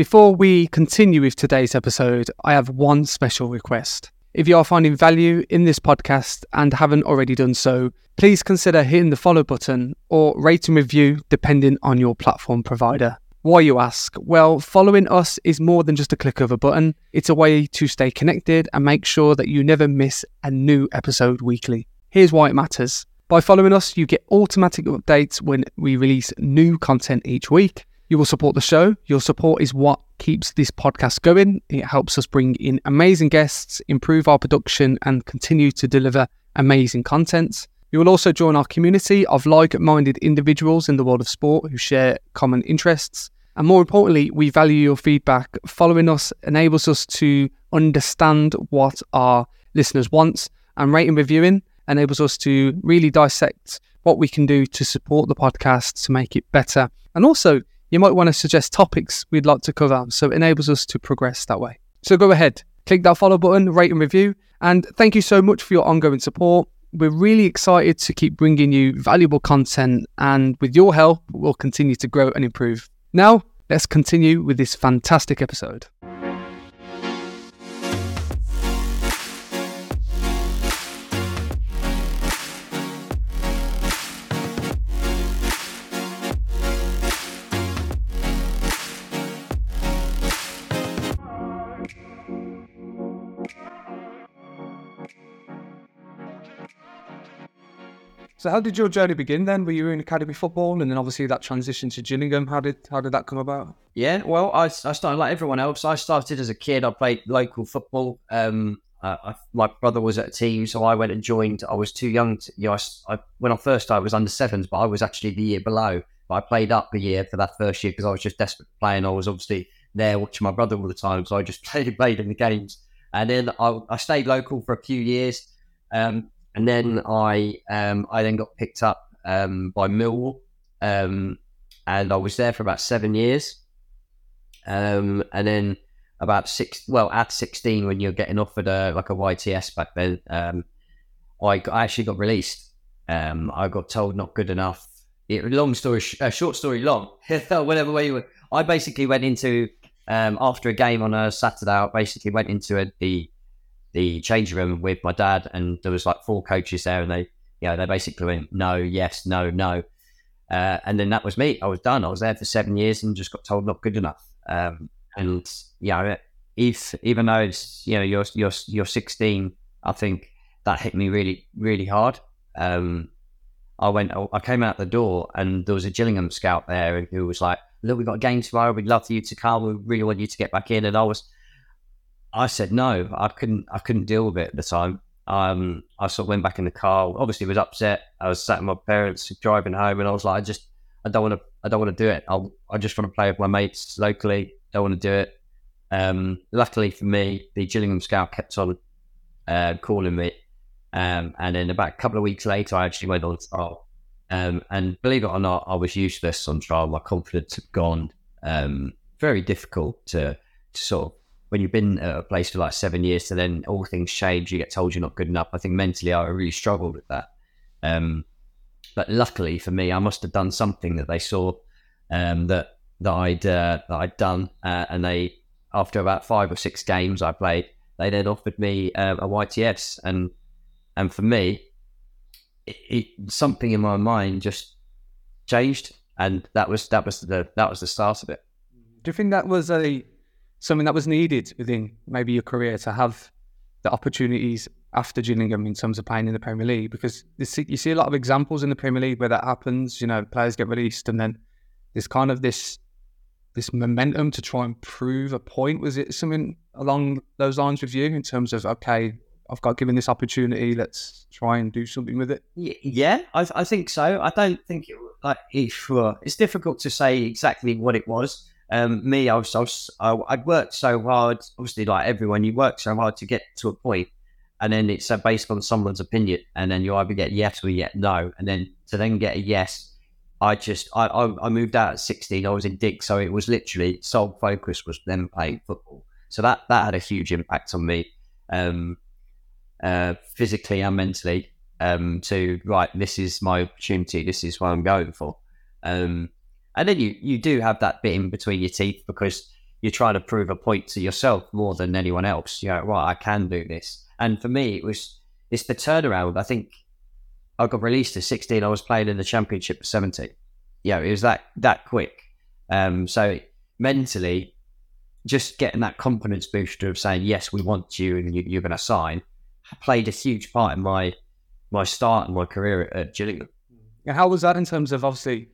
Before we continue with today's episode, I have one special request. If you are finding value in this podcast and haven't already done so, please consider hitting the follow button or rate and review depending on your platform provider. Why, you ask? Well, following us is more than just a click of a button. It's a way to stay connected and make sure that you never miss a new episode weekly. Here's why it matters. By following us, you get automatic updates when we release new content each week. You will support the show. Your support is what keeps this podcast going. It helps us bring in amazing guests, improve our production, and continue to deliver amazing content. You will also join our community of like-minded individuals in the world of sport who share common interests. And more importantly, we value your feedback. Following us enables us to understand what our listeners want, and rating and reviewing enables us to really dissect what we can do to support the podcast to make it better. And also, you might want to suggest topics we'd like to cover, so it enables us to progress that way. So go ahead, click that follow button, rate and review, and thank you so much for your ongoing support. We're really excited to keep bringing you valuable content, and with your help, we'll continue to grow and improve. Now, let's continue with this fantastic episode. So how did your journey begin then? Were you in academy football and then obviously that transition to Gillingham? How did that come about? Yeah, well, I started like everyone else. I started as a kid. I played local football. My brother was at a team, so I went and joined. I was too young. When I first started, I was under sevens, but I was actually the year below. But I played up a year for that first year because I was just desperate to play, and I was obviously there watching my brother all the time. So I just played in the games. And then I stayed local for a few years. And then I then got picked up by Millwall, and I was there for about 7 years. And then at 16, when you're getting offered a YTS back then, I actually got released. I got told not good enough. Short story long. Whatever way you were, I basically went into after a game on a Saturday. I basically went into the change room with my dad, and there was like four coaches there, and they basically went no, yes, no, no, and then that was me. I was done. I was there for 7 years and just got told not good enough. And even though it's you're 16, I think that hit me really, really hard. I came out the door, and there was a Gillingham scout there who was like, "Look, we've got a game tomorrow. We'd love for you to come. We really want you to get back in." And I said no. I couldn't deal with it at the time. I sort of went back in the car. Obviously, was upset. I was sat with my parents driving home, and I was like, I don't want to do it. I just want to play with my mates locally. Don't want to do it. Luckily for me, the Gillingham scout kept on calling me, and then about a couple of weeks later, I actually went on trial. And believe it or not, I was useless on trial. My confidence had gone. Very difficult to sort of. When you've been at a place for like 7 years, so then all things change, you get told you're not good enough. I think mentally I really struggled with that. But luckily for me, I must have done something that they saw that I'd done. And they, after about 5 or 6 games I played, they then offered me a YTS. And for me, something in my mind just changed, and that was the start of it. Do you think that was something that was needed within maybe your career to have the opportunities after Gillingham in terms of playing in the Premier League? Because you see a lot of examples in the Premier League where that happens. Players get released, and then there's kind of this momentum to try and prove a point. Was it something along those lines with you in terms of, okay, I've got given this opportunity, let's try and do something with it? Yeah, I think so. I don't think it's difficult to say exactly what it was. I'd worked so hard, obviously, like everyone, you work so hard to get to a point, and then it's based on someone's opinion, and then you either get yes or yet no, and then to then get a yes, I moved out at 16. I was in Dick, so it was literally sole focus was then playing football. So that had a huge impact on me, physically and mentally. This is my opportunity. This is what I'm going for. And then you do have that bit in between your teeth because you're trying to prove a point to yourself more than anyone else. You're like, right, I can do this. And for me, it's the turnaround. I think I got released at 16. I was playing in the Championship at 17. Yeah, it was that quick. So mentally, just getting that confidence booster of saying, yes, we want you and you're going to sign, played a huge part in my start and my career at Gillingham. How was that in terms of, obviously,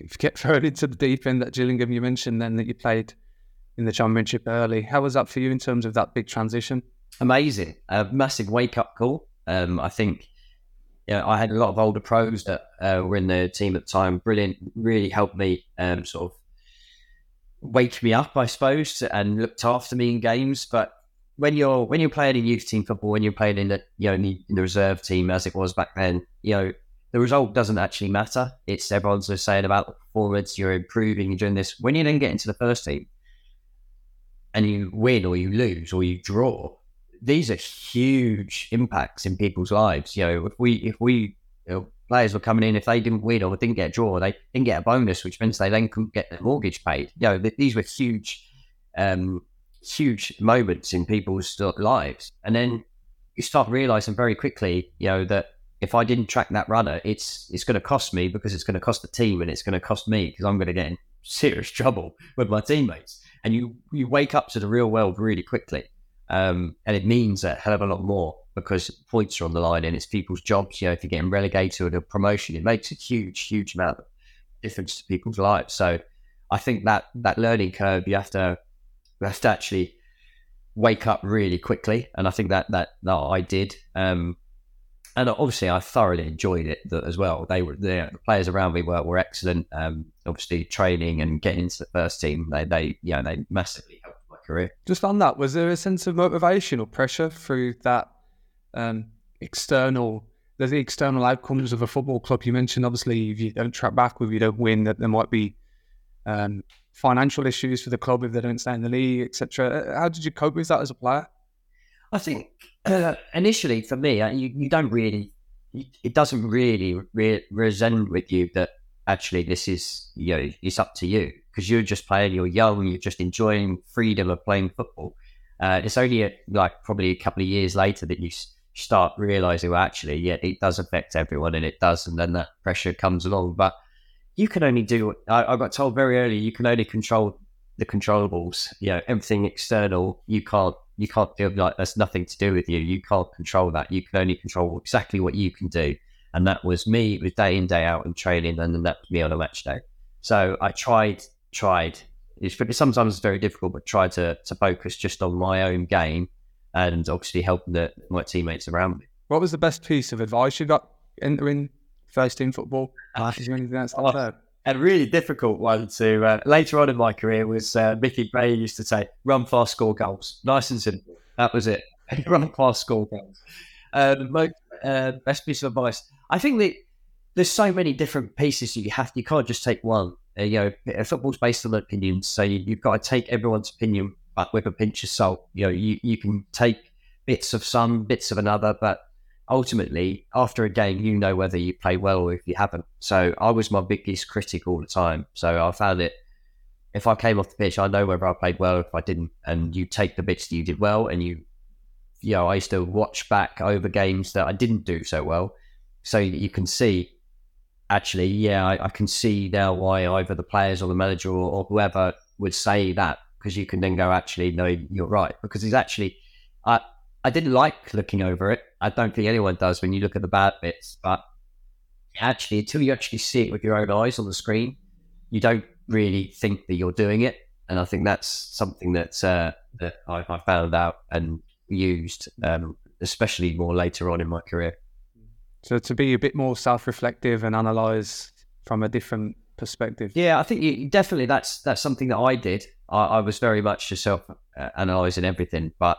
if you get thrown into the deep end at Gillingham, you mentioned then that you played in the Championship early. How was that for you in terms of that big transition? Amazing. A massive wake-up call. I think I had a lot of older pros that were in the team at the time. Brilliant. Really helped me sort of wake me up, I suppose, and looked after me in games. But when you're playing in youth team football, when you're playing in the reserve team, as it was back then, the result doesn't actually matter. It's everyone's just saying about the performance, you're improving, you're doing this. When you then get into the first team and you win or you lose or you draw, these are huge impacts in people's lives. If players were coming in, if they didn't win or didn't get a draw, they didn't get a bonus, which means they then couldn't get their mortgage paid. These were huge moments in people's lives. And then you start realising very quickly, that if I didn't track that runner, it's going to cost me, because it's going to cost the team and it's going to cost me, because I'm going to get in serious trouble with my teammates. And you wake up to the real world really quickly. And it means a hell of a lot more, because points are on the line and it's people's jobs. If you're getting relegated or promotion, it makes a huge amount of difference to people's lives. So I think that learning curve, you have to actually wake up really quickly. And I think that I did. And obviously I thoroughly enjoyed it as well. The players around me were excellent. Obviously training and getting into the first team, they massively helped my career. Just on that, was there a sense of motivation or pressure through that external outcomes of a football club? You mentioned, obviously, if you don't track back, if you don't win, that there might be financial issues for the club if they don't stay in the league, etc. How did you cope with that as a player? I think initially for me, you don't really, it doesn't really resonate with you that actually this is, it's up to you, because you're just playing, you're young, you're just enjoying freedom of playing football. It's only probably a couple of years later that you start realising, well, actually, it does affect everyone, and it does, and then that pressure comes along. But you can only do, I got told very early, you can only control the controllables. Everything external, you can't feel like that's nothing to do with you. You can't control that. You can only control exactly what you can do. And that was me. It was day in, day out in training, and then that was me on a match day. So I tried. Sometimes it's very difficult, but try to focus just on my own game and obviously helping my teammates around me. What was the best piece of advice you got entering first team football? Is there anything else like that? A really difficult one to later on in my career was Mickey Gray used to say, run fast, score goals. Nice and simple. That was it. Run fast, score goals. Best piece of advice. I think that there's so many different pieces you can't just take one. Football's based on opinions, so you've got to take everyone's opinion but with a pinch of salt. You can take bits of some, bits of another, but ultimately, after a game, you know whether you play well or if you haven't. So I was my biggest critic all the time. So I found it, if I came off the pitch, I know whether I played well or if I didn't. And you take the bits that you did well, and I used to watch back over games that I didn't do so well, so that you can see, actually, I can see now why either the players or the manager or whoever would say that, because you can then go, actually, no, you're right. Because it's actually, I didn't like looking over it. I don't think anyone does when you look at the bad bits, but actually, until you actually see it with your own eyes on the screen, you don't really think that you're doing it. And I think that's something that I found out and used, especially more later on in my career. So to be a bit more self-reflective and analyse from a different perspective. Yeah, I think definitely that's something that I did. I was very much just self-analysing everything. But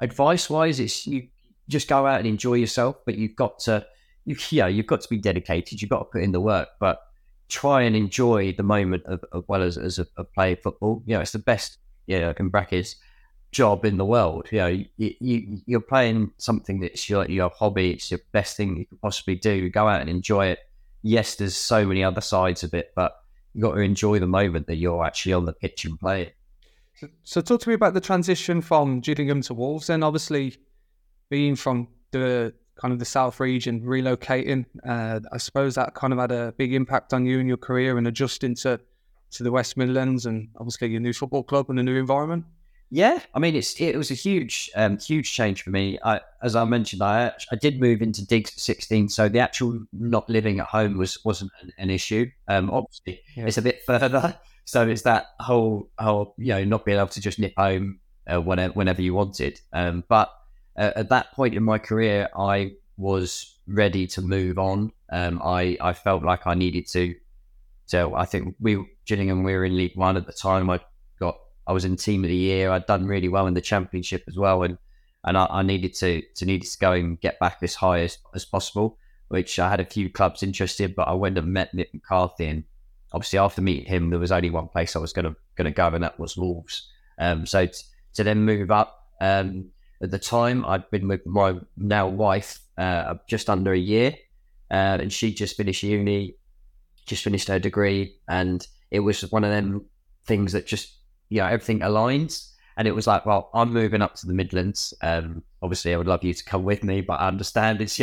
advice-wise, it's you just go out and enjoy yourself. But you've got to be dedicated. You've got to put in the work. But try and enjoy the moment as well as a play of football. It's the best, in brackets, job in the world. You're playing something that's your hobby. It's your best thing you could possibly do. Go out and enjoy it. Yes, there's so many other sides of it, but you've got to enjoy the moment that you're actually on the pitch and playing. So talk to me about the transition from Gillingham to Wolves, and obviously being from the kind of the South region, relocating. I suppose that kind of had a big impact on you and your career and adjusting to the West Midlands and obviously your new football club and a new environment. Yeah, I mean, it was a huge change for me. As I mentioned, I did move into digs at 16, so the actual not living at home wasn't an issue. Obviously, yeah. It's a bit further, so it's that whole not being able to just nip home whenever you wanted. But at that point in my career, I was ready to move on. I felt like I needed to. So I think Gillingham, we were in League One at the time. I was in Team of the Year. I'd done really well in the Championship as well, and I needed to go and get back as high as possible. Which I had a few clubs interested, but I went and met Mick McCarthy, and obviously after meeting him, there was only one place I was going to go, and that was Wolves. So to then move up at the time, I'd been with my now wife just under a year, and she just finished uni, just finished her degree, and it was one of them things that just. Everything aligns, and it was like, well, I'm moving up to the Midlands. Obviously, I would love you to come with me, but I understand it's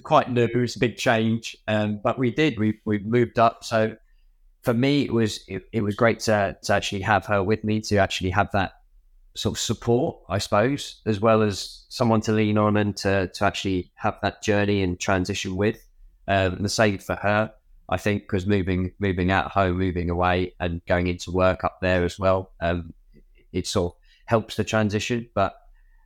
quite new, it's a big change. But we did, we moved up. So for me, it was great to actually have her with me, to actually have that sort of support, I suppose, as well as someone to lean on and to actually have that journey and transition with. And the same for her. I think because moving out home, moving away, and going into work up there as well, it sort of helps the transition. But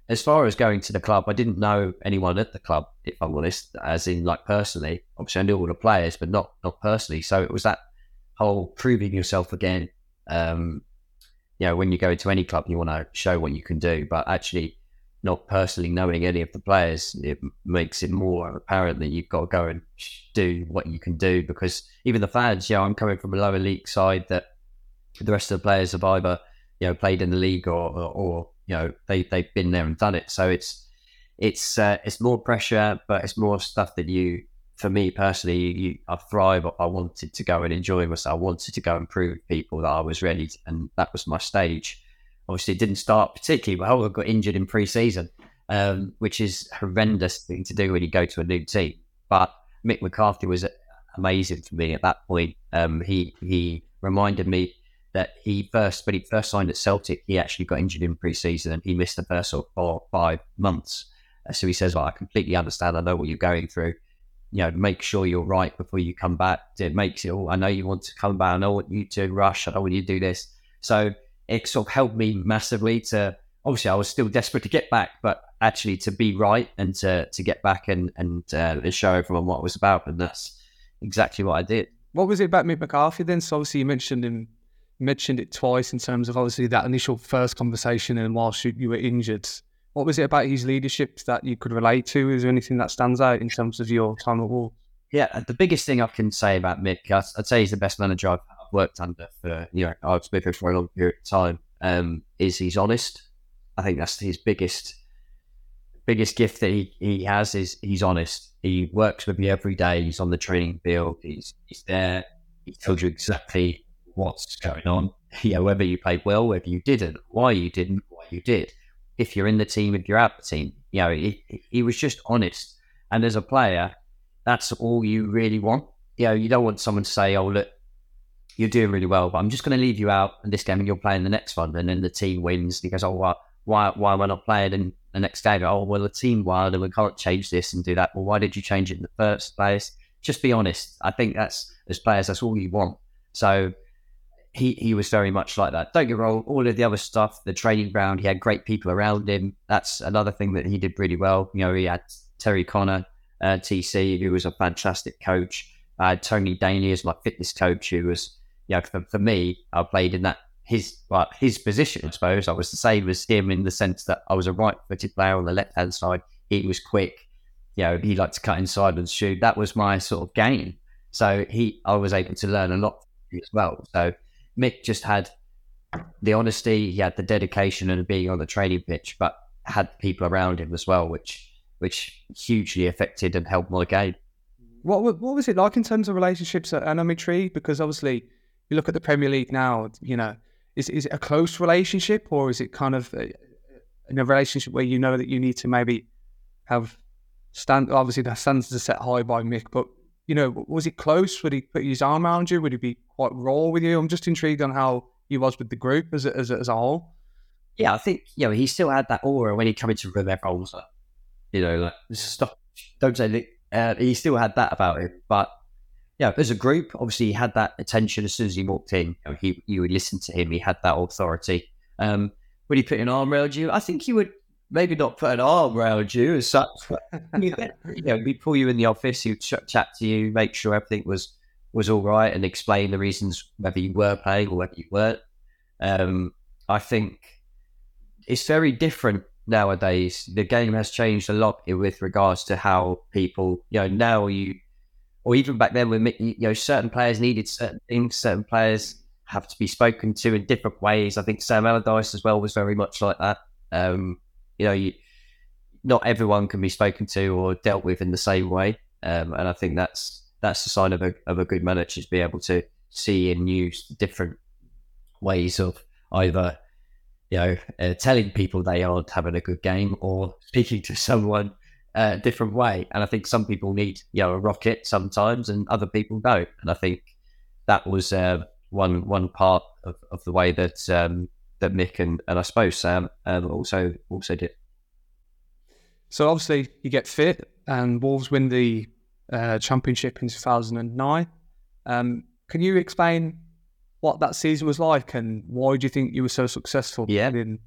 as far as going to the club, I didn't know anyone at the club, if I'm honest, as in like personally. Obviously, I knew all the players, but not personally. So it was that whole proving yourself again. When you go to any club, you want to show what you can do, but actually not personally knowing any of the players, it makes it more apparent that you've got to go and do what you can do, because even the fans, I'm coming from a lower league side that the rest of the players have either, played in the league or they've been there and done it. So it's more pressure, but it's more stuff that I thrive. I wanted to go and enjoy myself. I wanted to go and prove people that I was ready to, and that was my stage. Obviously, it didn't start particularly well. I got injured in pre-season, which is a horrendous thing to do when you go to a new team. But Mick McCarthy was amazing for me at that point. He reminded me that when he first signed at Celtic, he actually got injured in pre-season and he missed the first 4 or 5 months. So he says, well, I completely understand. I know what you're going through. Make sure you're right before you come back. It makes it all, I know you want to come back. I know what you do, rush. I know what you do this. So it sort of helped me massively to, obviously I was still desperate to get back, but actually to be right and to get back and show everyone what it was about. And that's exactly what I did. What was it about Mick McCarthy then? So obviously you mentioned it twice in terms of obviously that initial first conversation and whilst you were injured. What was it about his leadership that you could relate to? Is there anything that stands out in terms of your time at Wolves? Yeah, the biggest thing I can say about Mick, I'd say he's the best manager I've worked under for, I was with him for a long period of time, is he's honest. I think that's his biggest gift that he has is he's honest. He works with me every day. He's on the training field. He's there. He tells you exactly what's going on. Whether you played well, whether you didn't, why you didn't, what you did. If you're in the team, if you're out the team, he was just honest. And as a player, that's all you really want. You don't want someone to say, oh, look, you're doing really well, but I'm just going to leave you out in this game and you're playing the next one. And then the team wins because, oh, well, why am I not playing in the next game? Oh, well, the team won and we can't change this and do that. Well, why did you change it in the first place? Just be honest. I think that's, as players, that's all you want. So he was very much like that. Don't get wrong, all of the other stuff, the training ground, he had great people around him. That's another thing that he did really well. He had Terry Connor, TC, who was a fantastic coach. Tony Daney is my fitness coach, who was... for me, I played in that his position, I suppose. I was the same as him in the sense that I was a right-footed player on the left-hand side. He was quick. He liked to cut inside and shoot. That was my sort of game. So I was able to learn a lot as well. So Mick just had the honesty, he had the dedication and being on the training pitch, but had people around him as well, which hugely affected and helped my game. What was it like in terms of relationships? And I'm intrigued because obviously, you look at the Premier League now, Is it a close relationship, or is it kind of in a relationship where you know that you need to maybe have stand? Obviously, the standards are set high by Mick, but you know, was it close? Would he put his arm around you? Would he be quite raw with you? I'm just intrigued on how he was with the group as a whole. Yeah, I think he still had that aura when he came into the room. Everyone was like, stop, don't say Nick. He still had that about him, but. Yeah, as a group, obviously he had that attention as soon as he walked in. You would listen to him. He had that authority. Would he put an arm around you? I think he would maybe not put an arm around you as such. But, he'd pull you in the office. He'd chat to you, make sure everything was all right, and explain the reasons whether you were playing or whether you weren't. I think it's very different nowadays. The game has changed a lot with regards to how people, or even back then, when certain players needed certain things, certain players have to be spoken to in different ways. I think Sam Allardyce as well was very much like that. Not everyone can be spoken to or dealt with in the same way, and I think that's the sign of a good manager, is be able to see and use different ways of either telling people they aren't having a good game or speaking to someone. A different way, and I think some people need a rocket sometimes, and other people don't. And I think that was one part of the way that that Mick and I suppose Sam also did. So obviously you get fit, and Wolves win the championship in 2009. Can you explain what that season was like, and why do you think you were so successful in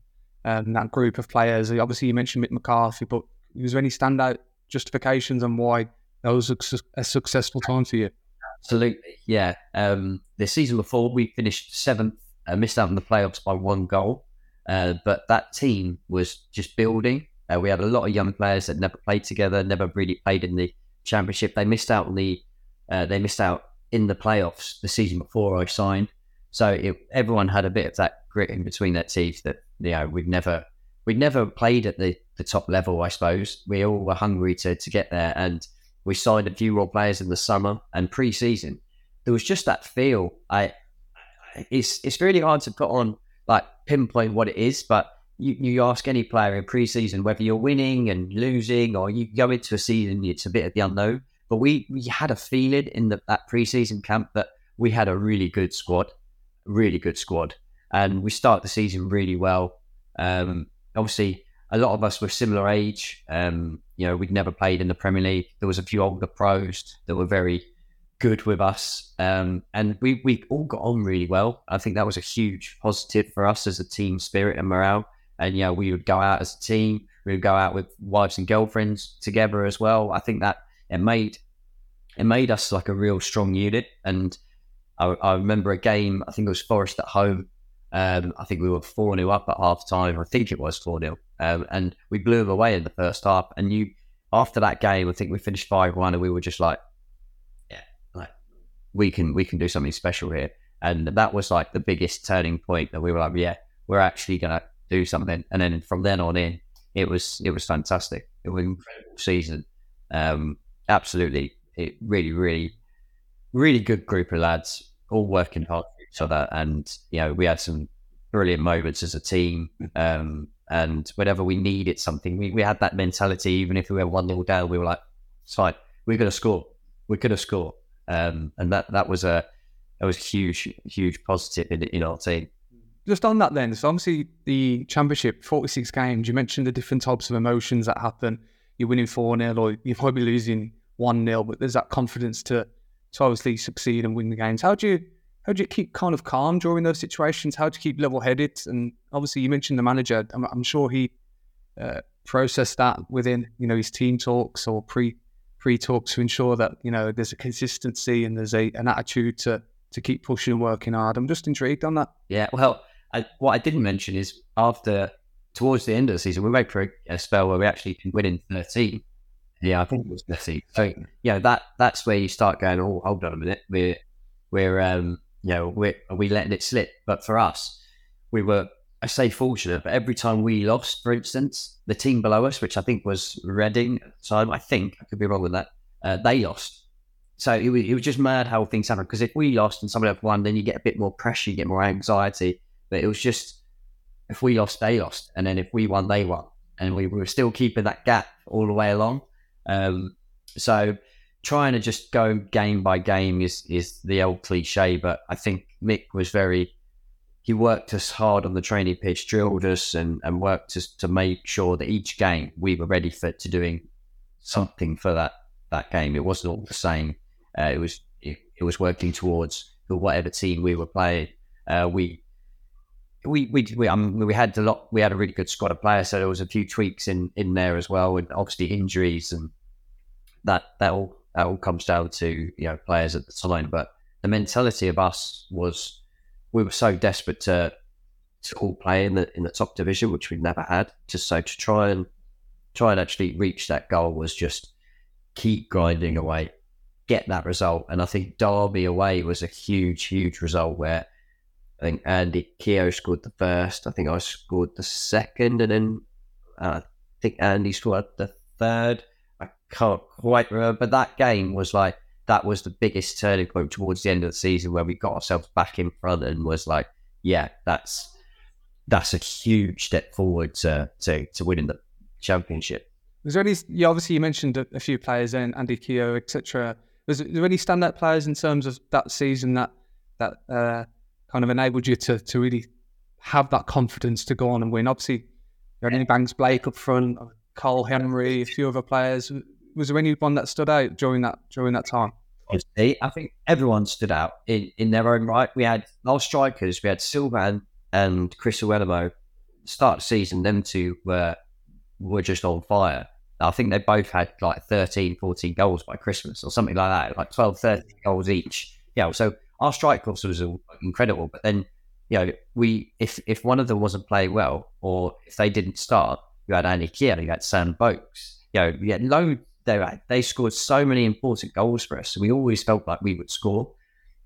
that group of players? Obviously you mentioned Mick McCarthy, but was there any standout justifications on why that was a successful time for you? Absolutely, yeah. The season before, we finished 7th, missed out on the playoffs by 1 goal. But that team was just building. We had a lot of young players that never played together, never really played in the championship. They missed out on in the playoffs the season before I signed. So everyone had a bit of that grit in between their teeth that we'd never played at the top level, I suppose. We all were hungry to get there, and we signed a few more players in the summer and pre-season. There was just that feel. It's really hard to put on, pinpoint what it is, but you ask any player in pre-season, whether you're winning and losing, or you go into a season, it's a bit of the unknown. But we had a feeling in that pre-season camp that we had a really good squad. And we start the season really well. Obviously, a lot of us were similar age. We'd never played in the Premier League. There was a few older pros that were very good with us. And we all got on really well. I think that was a huge positive for us as a team spirit and morale. And, we would go out as a team. We would go out with wives and girlfriends together as well. I think that it made us like a real strong unit. And I remember a game, I think it was Forest at home. I think we were 4-0 up at half time. I think it was 4-0. And we blew them away in the first half. And after that game, I think we finished 5-1, and we were just we can do something special here. And that was like the biggest turning point that we were like, we're actually going to do something. And then from then on in, it was fantastic. It was an incredible season. Absolutely. It really, really, really good group of lads, all working hard. So that, and we had some brilliant moments as a team, and whenever we needed something, we had that mentality. Even if we were 1-0 down, we were like, it's fine, we're going to score, we're going to score, and that was a huge positive in our team. Just on that then, so obviously the championship, 46 games, you mentioned the different types of emotions that happen. You're winning 4-0 or you're probably losing 1-0, but there's that confidence to obviously succeed and win the games. How do you keep kind of calm during those situations? How do you keep level-headed? And obviously, you mentioned the manager. I'm sure he processed that within, his team talks or pre-talks to ensure that, there's a consistency and there's an attitude to keep pushing and working hard. I'm just intrigued on that. Yeah, well, what I didn't mention is towards the end of the season, we went for a spell where we actually went in 13. Yeah, I think it was 13. So, that's where you start going, oh, hold on a minute. We're letting it slip. But for us, we were, I say fortunate, but every time we lost, for instance, the team below us, which I think was Reading at the time, I could be wrong with that, they lost. So it was just mad how things happen. Because if we lost and someone else won, then you get a bit more pressure, you get more anxiety. But it was just, if we lost, they lost. And then if we won, they won. And we were still keeping that gap all the way along. So trying to just go game by game is the old cliche. But I think Mick was very... He worked us hard on the training pitch, drilled us and worked us to make sure that each game we were ready for to doing something for that game. It wasn't all the same. It was working towards whatever team we were playing. We had a really good squad of players, so there was a few tweaks in there as well, and obviously injuries, and that all comes down to, you know, players at the time. But the mentality of us was, we were so desperate to all play in the top division, which we've never had. Just so to try and actually reach that goal was just keep grinding away, get that result. And I think Derby away was a huge, huge result where I think Andy Keogh scored the first. I think I scored the second, and then I think Andy scored the third. I can't quite remember, but that game was like, that was the biggest turning point towards the end of the season where we got ourselves back in front and was like, yeah, that's a huge step forward to winning the championship. Was there any, obviously you mentioned a few players in Andy Keogh, etc. Was there any standout players in terms of that season that kind of enabled you to really have that confidence to go on and win? Obviously, there had Banks Blake up front, Karl Henry, a few other players. Was there anyone that stood out during that time? I think everyone stood out in their own right. We had our strikers. We had Sylvan and Chris Iwelumo. Start of season, them two were just on fire. I think they both had like 13, 14 goals by Christmas or something like that, like 12, 13 goals each. Yeah, so our strike force was incredible. But then, if one of them wasn't playing well or if they didn't start, you had Andy Keogh, you had Sam Vokes. You had loads. They scored so many important goals for us. We always felt like we would score.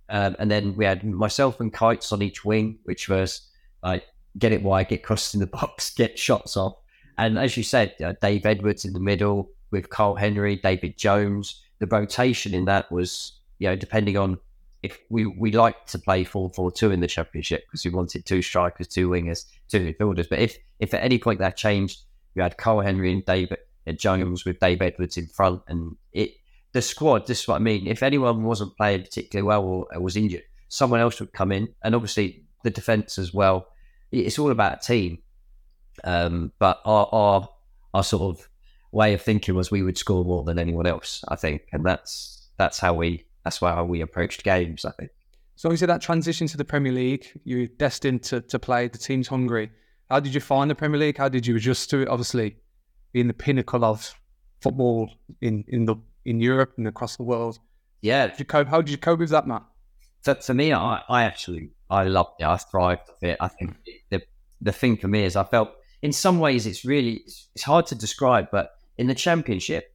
And then we had myself and Kites on each wing, which was like, get it wide, get crossed in the box, get shots off. And as you said, Dave Edwards in the middle with Karl Henry, David Jones. The rotation in that was, depending on if we liked to play 4-4-2 in the championship because we wanted two strikers, two wingers, two midfielders. But if at any point that changed, we had Karl Henry and David Jones with Dave Edwards in front, and the squad, this is what I mean, if anyone wasn't playing particularly well or was injured, someone else would come in, and obviously the defence as well. It's all about a team, but our sort of way of thinking was we would score more than anyone else, I think, and that's how we approached games, I think. So obviously that transition to the Premier League, you're destined to play, the team's hungry. How did you find the Premier League? How did you adjust to it? Obviously being the pinnacle of football in Europe and across the world. Yeah. How did you cope with that, Matt? So for me, I loved it. I thrived with it. I think the thing for me is I felt in some ways it's hard to describe, but in the championship,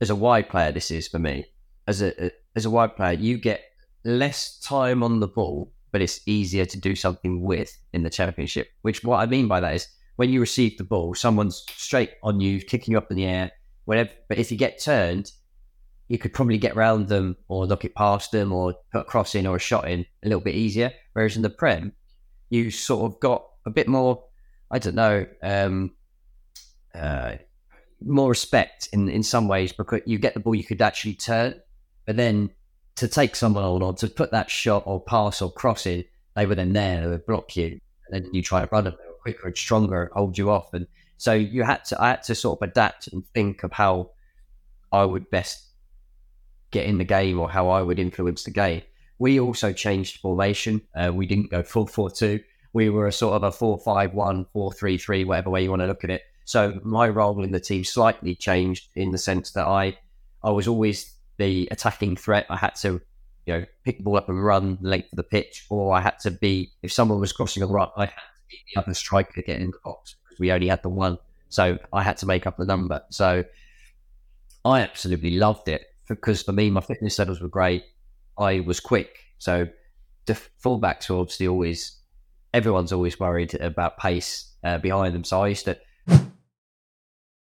as a wide player, this is for me, as a wide player, you get less time on the ball, but it's easier to do something with in the championship, which what I mean by that is, when you receive the ball, someone's straight on you, kicking you up in the air, whatever. But if you get turned, you could probably get round them or knock it past them or put a cross in or a shot in a little bit easier. Whereas in the Prem, you sort of got a bit more, more respect in some ways, because you get the ball, you could actually turn. But then to take someone on or to put that shot or pass or cross in, they were then there, they would block you. And then you try to run them. Quicker and stronger, hold you off, and so I had to sort of adapt and think of how I would best get in the game or how I would influence the game. We also changed formation. We didn't go 4-4-2. We were a sort of a 4-5-1, 4-3-3, whatever way you want to look at it. So my role in the team slightly changed in the sense that I was always the attacking threat. I had to pick the ball up and run the length of the pitch, or I had to be, if someone was crossing a run, I had the other striker get in the box because we only had the one, so I had to make up the number. So I absolutely loved it because for me, my fitness levels were great. I was quick, so the fullbacks were obviously always, everyone's always worried about pace behind them. So I used to.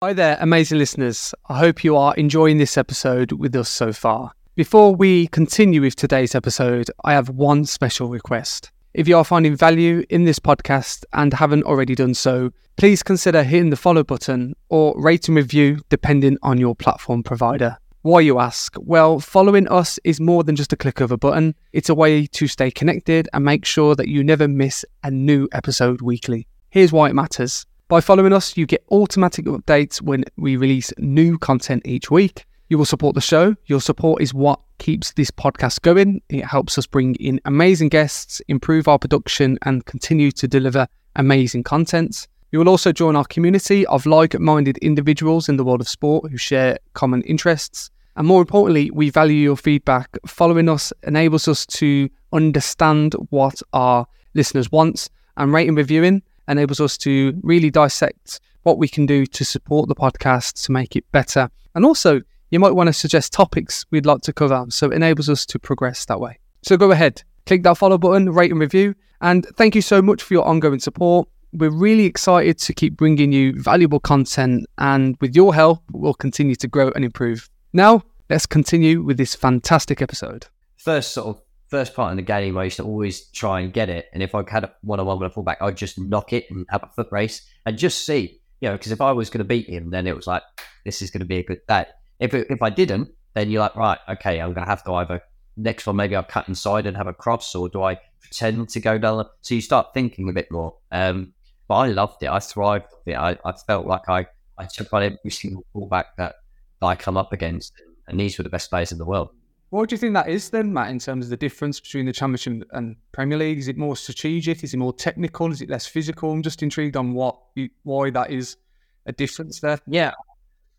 Hi there, amazing listeners. I hope you are enjoying this episode with us so far. Before we continue with today's episode, I have one special request. If you are finding value in this podcast and haven't already done so, please consider hitting the follow button or rate and review depending on your platform provider. Why, you ask? Well, following us is more than just a click of a button. It's a way to stay connected and make sure that you never miss a new episode weekly. Here's why it matters. By following us, you get automatic updates when we release new content each week. You will support the show. Your support is what keeps this podcast going. It helps us bring in amazing guests, improve our production, and continue to deliver amazing content. You will also join our community of like-minded individuals in the world of sport who share common interests. And more importantly, we value your feedback. Following us enables us to understand what our listeners want, and rating and reviewing enables us to really dissect what we can do to support the podcast to make it better. And also, you might want to suggest topics we'd like to cover, so it enables us to progress that way. So go ahead, click that follow button, rate and review, and thank you so much for your ongoing support. We're really excited to keep bringing you valuable content, and with your help, we'll continue to grow and improve. Now, let's continue with this fantastic episode. First part in the game, I used to always try and get it. And if I had a one-on-one with a fullback, I'd just knock it and have a foot race and just see, you know, because if I was going to beat him, then it was like, this is going to be a good day. If I didn't, then you're like, right, okay, I'm going to have to either, next one, maybe I'll cut inside and have a cross, or do I pretend to go down? So you start thinking a bit more. But I loved it. I thrived with it. I felt like I took on every single fullback that I come up against, and these were the best players in the world. What do you think that is then, Matt, in terms of the difference between the Championship and Premier League? Is it more strategic? Is it more technical? Is it less physical? I'm just intrigued on why that is a difference there. Yeah,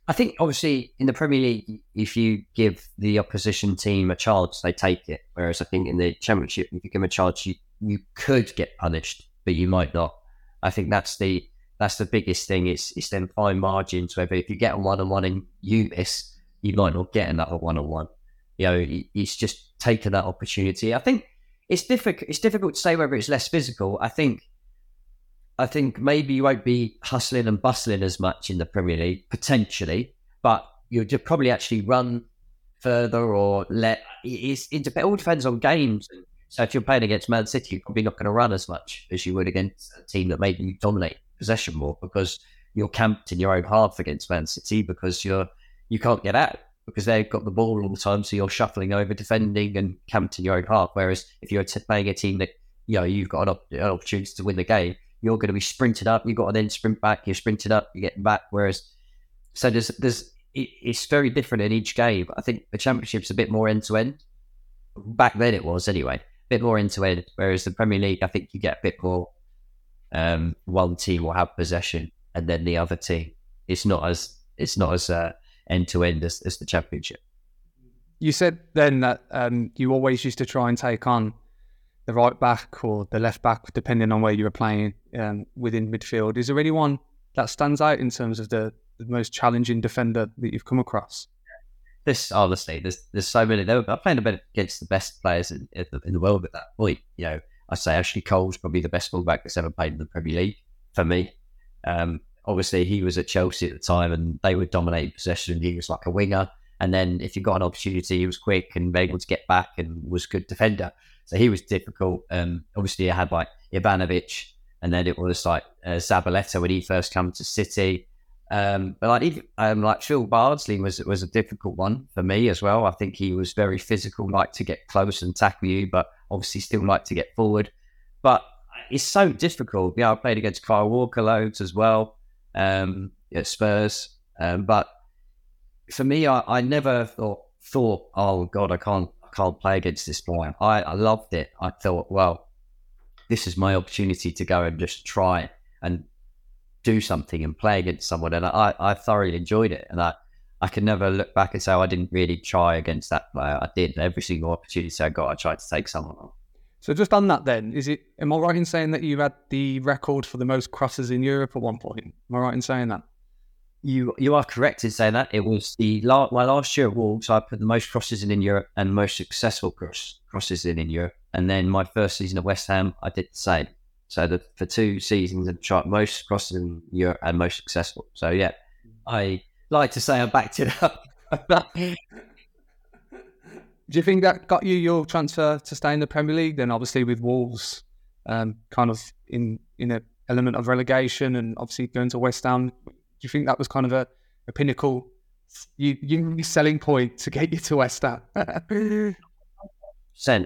I think obviously in the Premier League, if you give the opposition team a chance, they take it. Whereas I think in the Championship, if you give them a chance, you could get punished, but you might not. I think that's the biggest thing. It's them fine margins. Whether if you get a one-on-one and you miss, you might not get another one-on-one. You know, it's just taking that opportunity. I think it's difficult. It's difficult to say whether it's less physical. I think maybe you won't be hustling and bustling as much in the Premier League potentially, but you'll probably actually run further or let. It all depends on games. So if you're playing against Man City, you're probably not going to run as much as you would against a team that maybe you dominate possession more, because you're camped in your own half against Man City, because you can't get out because they've got the ball all the time, so you're shuffling over, defending, and camped in your own half. Whereas if you're playing a team that, you know, you've got an opportunity to win the game, you're going to be sprinted up. You've got to then sprint back. You're sprinted up. You get back. Whereas so there's it's very different in each game. I think the Championship's a bit more end to end. Back then it was anyway, a bit more end to end. Whereas the Premier League, I think you get a bit more. One team will have possession, and then the other team. It's not as end to end as the Championship. You said then that you always used to try and take on the right back or the left back, depending on where you were playing within midfield. Is there anyone that stands out in terms of the most challenging defender that you've come across? This honestly, there's so many. I played a bit against the best players in the world at that point. You know, I say Ashley Cole's probably the best fullback that's ever played in the Premier League for me. Obviously, he was at Chelsea at the time, and they were dominating possession. He was like a winger, and then if you got an opportunity, he was quick and able to get back and was a good defender. So he was difficult. Obviously, I had like Ivanovic, and then it was like Zabaleta when he first came to City. But Phil Bardsley was a difficult one for me as well. I think he was very physical, like to get close and tackle you, but obviously still like to get forward. But it's so difficult. Yeah, I played against Kyle Walker loads as well at Spurs. But for me, I never thought, oh God, I can't play against this player. I loved it. I thought, well, this is my opportunity to go and just try and do something and play against someone, and I thoroughly enjoyed it, and I can never look back and say I didn't really try against that player. I did. Every single opportunity I got, I tried to take someone on. So just on that then, am I right in saying that you had the record for the most crosses in Europe at one point? Am I right in saying that? You are correct in saying that. It was my last year at Wolves, I put the most crosses in Europe and most successful crosses in Europe, and then my first season at West Ham, I did the same. So for two seasons, I've tried most crosses in Europe and most successful. So yeah, I like to say I backed it up. Do you think that got you your transfer to stay in the Premier League? Then obviously with Wolves, kind of in an element of relegation, and obviously going to West Ham. Do you think that was kind of a pinnacle, you selling point to get you to West Ham? 100%.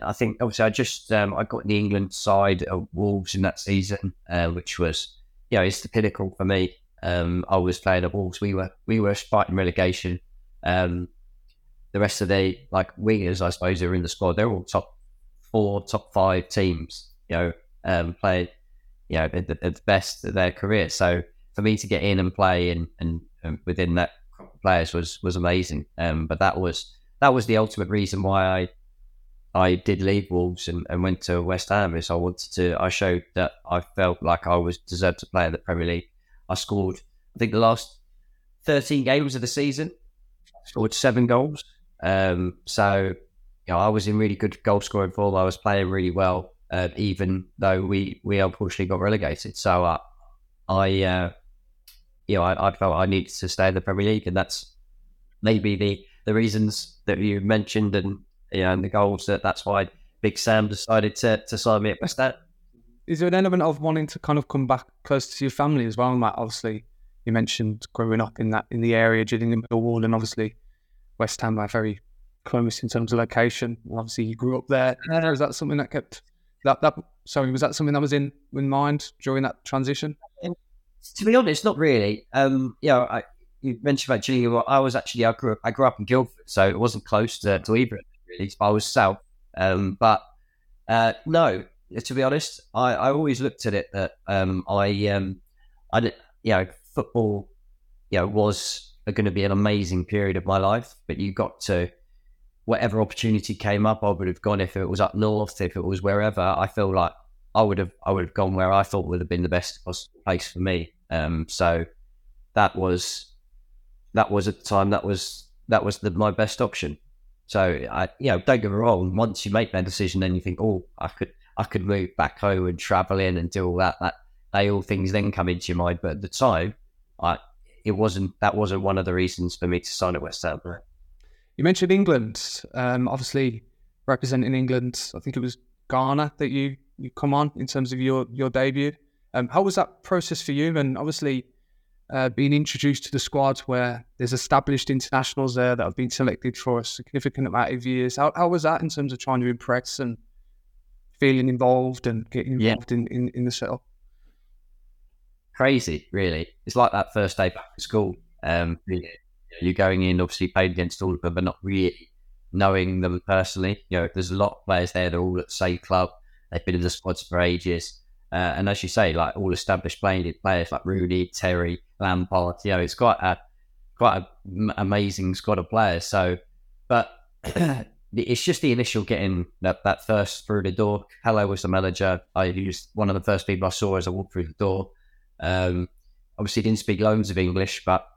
I think obviously I just I got in the England side of Wolves in that season, which was, you know, it's the pinnacle for me. I was playing at Wolves. We were fighting relegation. The rest of the wingers, I suppose, who are in the squad, they're all top four, top five teams, you know, playing, you know, at the best of their career. So for me to get in and play and within that group of players was amazing. But that was the ultimate reason why I did leave Wolves and went to West Ham. Is I showed that I felt like I was deserved to play in the Premier League. I scored, I think, the last 13 games of the season. Scored 7 goals. So, you know, I was in really good goal scoring form. I was playing really well, even though we unfortunately got relegated. So I felt I needed to stay in the Premier League, and that's maybe the reasons that you mentioned, and, you know, and the goals that's why Big Sam decided to sign me at West Ham. Is there an element of wanting to kind of come back close to your family as well, Matt? Obviously, you mentioned growing up in the area, Gillingham, Millwall, and obviously West Ham are very close in terms of location. Obviously, you grew up there. Is that something that kept that? Sorry, was that something that was in mind during that transition? To be honest, not really. You mentioned about Gillingham. I grew up in Guildford, so it wasn't close to either of them, really. I was south, no. To be honest, I always looked at it that I did, you know, football, you know, was going to be an amazing period of my life, but you got to whatever opportunity came up. I would have gone if it was up north, if it was wherever. I feel like I would have gone where I thought would have been the best possible place for me. So that was at the time that was my best option. So don't get me wrong. Once you make that decision, then you think, oh, I could move back home and travel in and do all that. They all things then come into your mind. But at the time, that wasn't one of the reasons for me to sign at West Ham. You mentioned England, obviously representing England. I think it was Ghana that you come on in terms of your debut. How was that process for you? And obviously being introduced to the squad where there's established internationals there that have been selected for a significant amount of years. How was that in terms of trying to impress and feeling involved and getting involved in the setup? Crazy, really. It's like that first day back at school. You're going in, obviously playing against all of them, but not really knowing them personally. You know, there's a lot of players there. They're all at the same club. They've been in the squads for ages. And as you say, like all established players like Rooney, Terry, Lampard. You know, it's quite an amazing squad of players. So, but it's just the initial getting that first through the door. Hello was the manager. He was one of the first people I saw as I walked through the door. Obviously didn't speak loads of English, but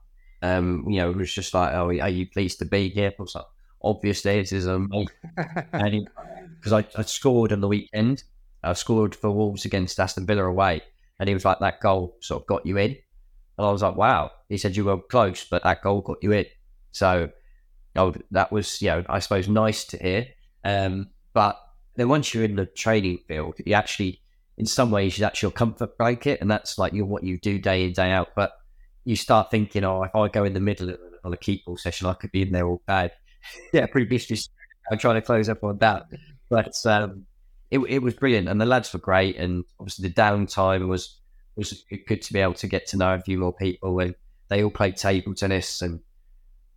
you know, it was just like, oh, are you pleased to be here? Like, obviously it is amazing. Because I scored on the weekend. I scored for Wolves against Aston Villa away, and he was like, that goal sort of got you in. And I was like, wow. He said, you were close, but that goal got you in. So that was, you know, I suppose nice to hear. But then once you're in the training field, you actually, in some ways, that's your comfort blanket, and that's like what you do day in, day out. But you start thinking, oh, if I go in the middle of a keep ball session, I could be in there all day. Yeah, pretty vicious. I'm trying to close up on that. But it was brilliant, and the lads were great, and obviously the downtime was good to be able to get to know a few more people, and they all played table tennis, and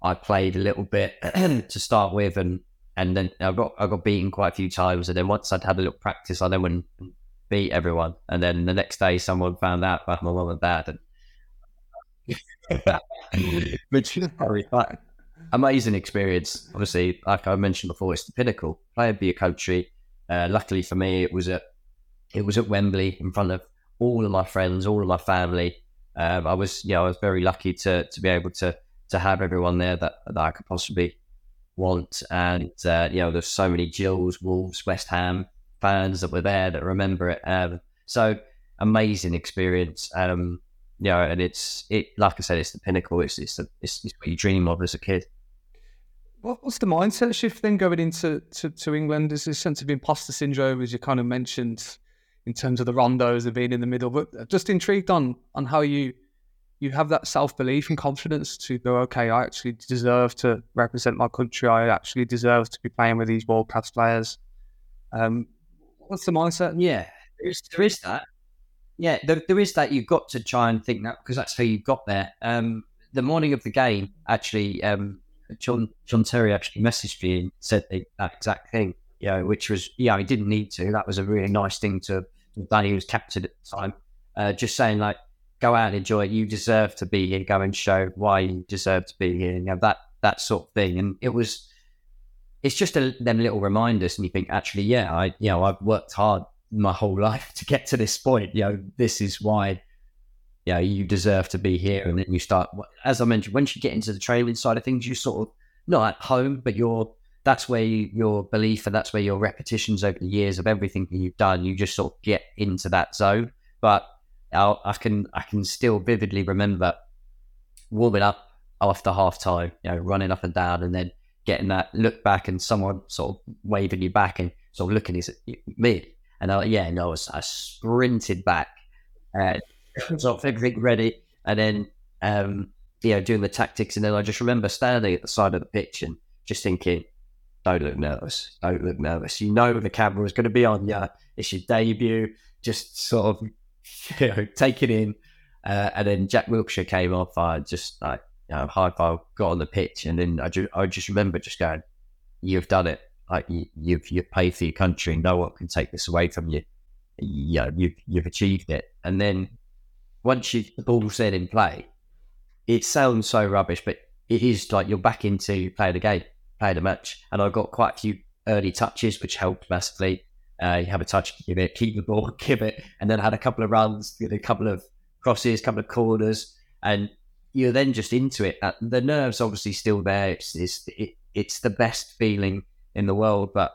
I played a little bit to start with, and then I got beaten quite a few times, and then once I'd had a little practice, I then went and beat everyone, and then the next day someone found out about my mum and dad, and which is amazing experience. Obviously, like I mentioned before, it's the pinnacle. Play for your country. Luckily for me, it was at Wembley in front of all of my friends, all of my family. I was very lucky to be able to have everyone there that I could possibly want, and there's so many Jills, Wolves, West Ham fans that were there that remember it. So amazing experience. And it's like I said, it's the pinnacle. It's what you dream of as a kid. What's the mindset shift then going into England? Is this sense of imposter syndrome, as you kind of mentioned in terms of the rondos and being in the middle. But just intrigued on how you have that self-belief and confidence to go, okay, I actually deserve to represent my country. I actually deserve to be playing with these world-class players. What's the mindset? Yeah, there is that. Yeah, there is that. You've got to try and think that because that's how you got there. The morning of the game, actually, John Terry actually messaged me and said that exact thing, you know, which was, he didn't need to. That was a really nice thing to have done. He was captain at the time. Just saying, like, go out and enjoy it. You deserve to be here. Go and show why you deserve to be here. You know, that sort of thing. And it was, it's just them little reminders. And you think, actually, I've worked hard my whole life to get to this point. You know, this is why, you deserve to be here. And then you start, as I mentioned, once you get into the training side of things, you sort of, not at home, but that's where your belief and that's where your repetitions over the years of everything that you've done, you just sort of get into that zone. But I can still vividly remember warming up after half time, running up and down and then getting that look back and someone sort of waving you back and sort of looking at me. And I sprinted back and sort of everything ready. And then, doing the tactics. And then I just remember standing at the side of the pitch and just thinking, don't look nervous. You know, the camera was going to be on you. It's your debut. Just sort of, take it in. And then Jack Wilshere came off. I just high five, got on the pitch. And then I just remember just going, you've done it. Like you've paid for your country. No one can take this away from you. You've achieved it. And then once the ball's set in play, it sounds so rubbish, but it is like you're back into playing a game, playing a match. And I got quite a few early touches, which helped massively. You have a touch, give it, keep the ball, give it. And then had a couple of runs, a couple of crosses, a couple of corners. And you're then just into it. The nerves obviously still there. It's the best feeling in the world, but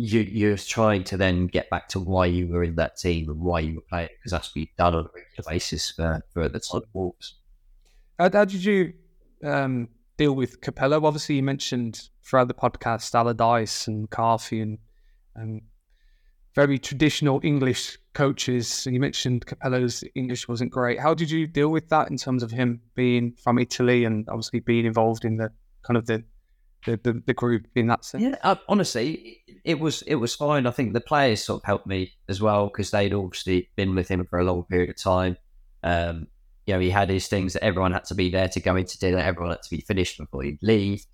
you're trying to then get back to why you were in that team and why you were playing, because that's what you've done on a regular basis for the top Wolves. How did you deal with Capello? Obviously, you mentioned throughout the podcast Allardyce and McCarthy and very traditional English coaches. And you mentioned Capello's English wasn't great. How did you deal with that in terms of him being from Italy and obviously being involved in the kind of the group in that sense? Yeah, honestly, it was fine. I think the players sort of helped me as well because they'd obviously been with him for a long period of time. He had his things that everyone had to be there to go into dinner. Everyone had to be finished before he'd leave,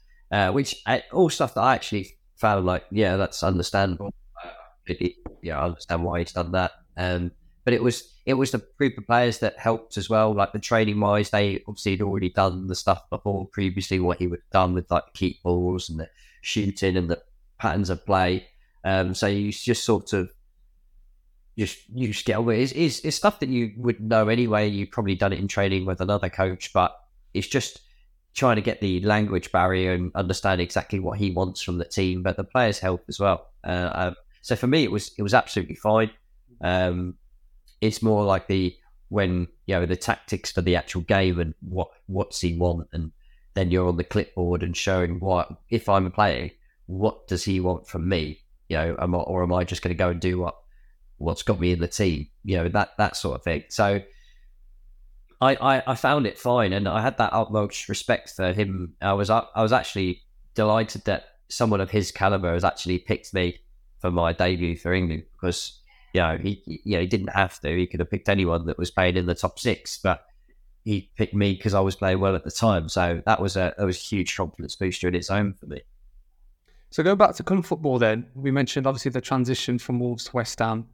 all stuff that I actually found like, that's understandable. I understand why he's done that. But it was the group of players that helped as well. Like the training wise, they obviously had already done the stuff before previously, what he would have done with like keep balls and the shooting and the patterns of play. So you just sort of you just get away. It's stuff that you would know anyway. You've probably done it in training with another coach, but it's just trying to get the language barrier and understand exactly what he wants from the team. But the players help as well. So for me, it was absolutely fine. It's more like the tactics for the actual game and what's he want, and then you're on the clipboard and showing what, if I'm playing, what does he want from me? Am I just going to go and do what's got me in the team? That sort of thing. So I found it fine, and I had that utmost respect for him. I was actually delighted that someone of his caliber has actually picked me for my debut for England because. He didn't have to. He could have picked anyone that was playing in the top six, but he picked me because I was playing well at the time. So that was a huge confidence booster in its own for me. So going back to club football then, we mentioned obviously the transition from Wolves to West Ham.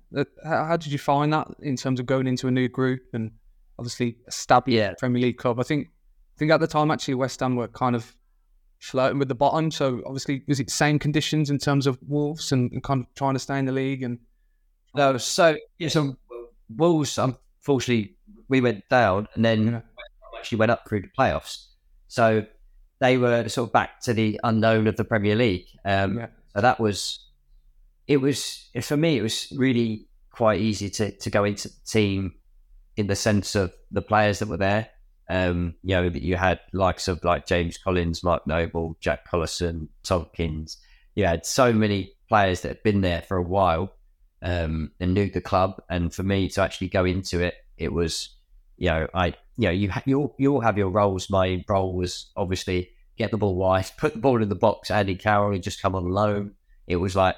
How did you find that in terms of going into a new group and obviously established Premier League club? I think at the time actually West Ham were kind of flirting with the bottom. So obviously was it the same conditions in terms of Wolves and kind of trying to stay in the league and... No, so Wolves, unfortunately, we went down and then actually went up through the playoffs. So they were sort of back to the unknown of the Premier League. So for me, it was really quite easy to go into the team in the sense of the players that were there. That you had likes of like James Collins, Mark Noble, Jack Collison, Tomkins. You had so many players that had been there for a while. and knew the club. And for me to actually go into it, it was, you all have your roles. My role was obviously get the ball wide, put the ball in the box. Andy Carroll had just come on loan. It was like,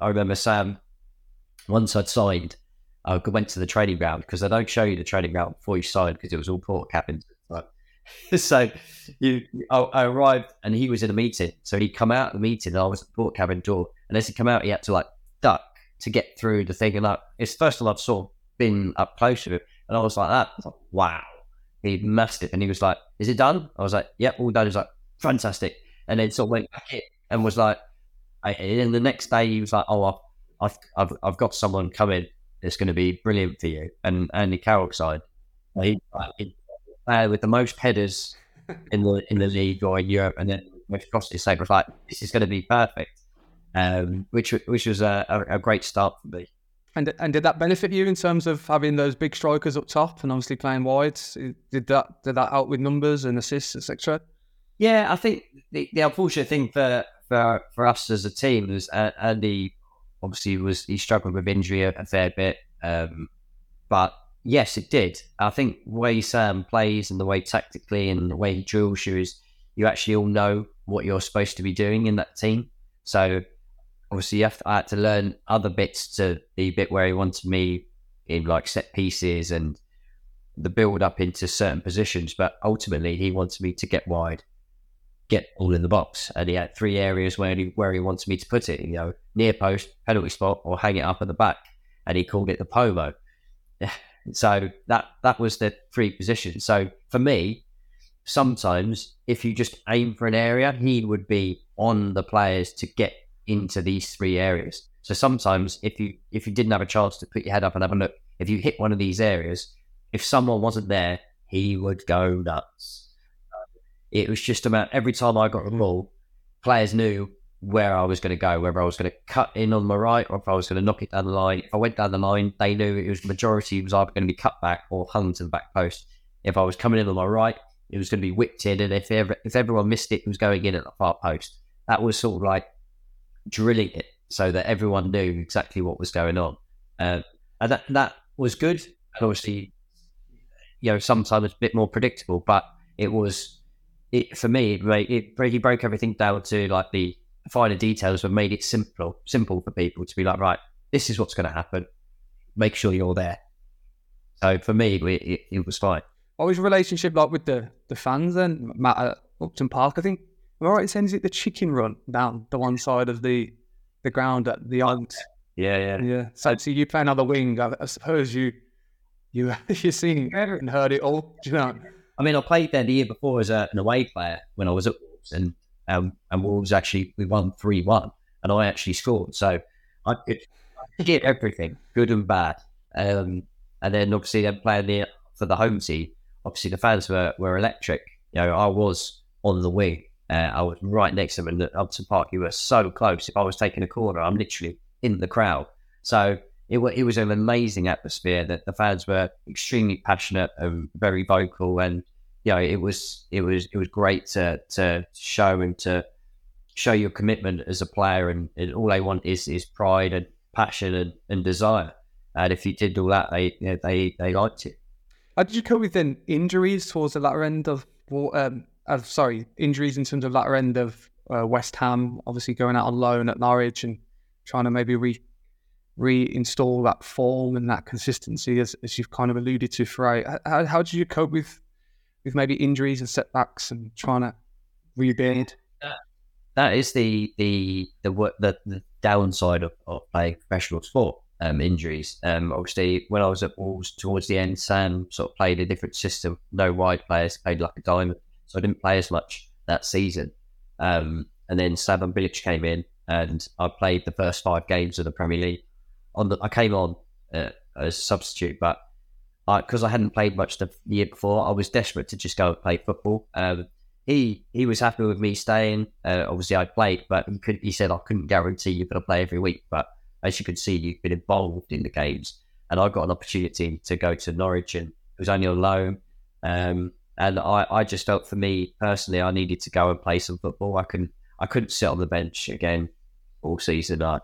I remember Sam, once I'd signed, I went to the training ground, because they don't show you the training ground before you sign, because it was all port captains. So I arrived and he was in a meeting. So he'd come out of the meeting and I was at the port cabin door. And as he come out, he had to duck to get through the thing. And it's the first time I've sort of been up close to him. And I was like that. I was like, wow, he massed it. And he was like, is it done? I was like, yep, all done. He was like, fantastic. And then sort of went back in and was like, and then the next day he was like, oh, I've got someone coming that's going to be brilliant for you. And Andy Carroll signed. With the most headers in the league or in Europe, and then with Costa's sake, I was like, this is going to be perfect, which was a great start for me. And did that benefit you in terms of having those big strikers up top and obviously playing wides? Did that help with numbers and assists, etc.? Yeah, I think the unfortunate thing for us as a team is Andy obviously he struggled with injury a fair bit, but. Yes, it did. I think the way Sam plays and the way tactically and the way he drills you is you actually all know what you're supposed to be doing in that team. So obviously I had to learn other bits to the bit where he wanted me in, like set pieces and the build up into certain positions. But ultimately he wanted me to get wide, get all in the box. And he had three areas where he wanted me to put it, near post, penalty spot, or hang it up at the back. And he called it the Pomo. So that was the three positions. So for me, sometimes if you just aim for an area, he would be on the players to get into these three areas. So sometimes if you didn't have a chance to put your head up and have a look, if you hit one of these areas, if someone wasn't there, he would go nuts. It was just about every time I got the ball, players knew where I was going to go, whether I was going to cut in on my right or if I was going to knock it down the line. If I went down the line, they knew it was majority was either going to be cut back or hung to the back post. If I was coming in on my right, it was going to be whipped in, and if everyone missed it was going in at the far post. That was sort of like drilling it so that everyone knew exactly what was going on. And that was good. And obviously, sometimes it's a bit more predictable, but it, for me, he broke everything down to the finer details, but made it simple for people to be like, right, this is what's going to happen. Make sure you're there. So for me, it was fine. What was your relationship like with the fans then, Matt, at Upton Park? I think, am I right in saying, is it the chicken run down the one side of the ground at the end? Yeah. So you play another wing. I suppose you're seeing and heard it all. Do you know? I mean, I played there the year before as an away player when I was at Wolves, and Wolves actually, we won 3-1 and I actually scored. So I could get everything, good and bad. And then obviously then playing for the home team, obviously the fans were electric. I was on the wing. I was right next to them in Upton Park. You were so close. If I was taking a corner, I'm literally in the crowd. So it was an amazing atmosphere. That the fans were extremely passionate and very vocal, and it was great to show and to show your commitment as a player, and all they want is pride and passion and desire. And if you did all that, they liked it. How did you cope with then injuries towards the latter end of injuries in terms of latter end of West Ham, obviously going out on loan at Norwich and trying to maybe reinstall that form and that consistency as you've kind of alluded to throughout? How did you cope with maybe injuries and setbacks and trying to rebuild? That is the downside of playing professional sport, injuries. Obviously, when I was at Wolves towards the end, Sam sort of played a different system. No wide players, played like a diamond. So I didn't play as much that season. And then Slaven Bilic came in and I played the first 5 games of the Premier League. I came on as a substitute, but because I hadn't played much the year before, I was desperate to just go and play football. He was happy with me staying. Obviously, I played, but he said, I couldn't guarantee you're going to play every week. But as you can see, you've been involved in the games. And I got an opportunity to go to Norwich, and it was only on loan. And I just felt, for me personally, I needed to go and play some football. I couldn't sit on the bench again all season. I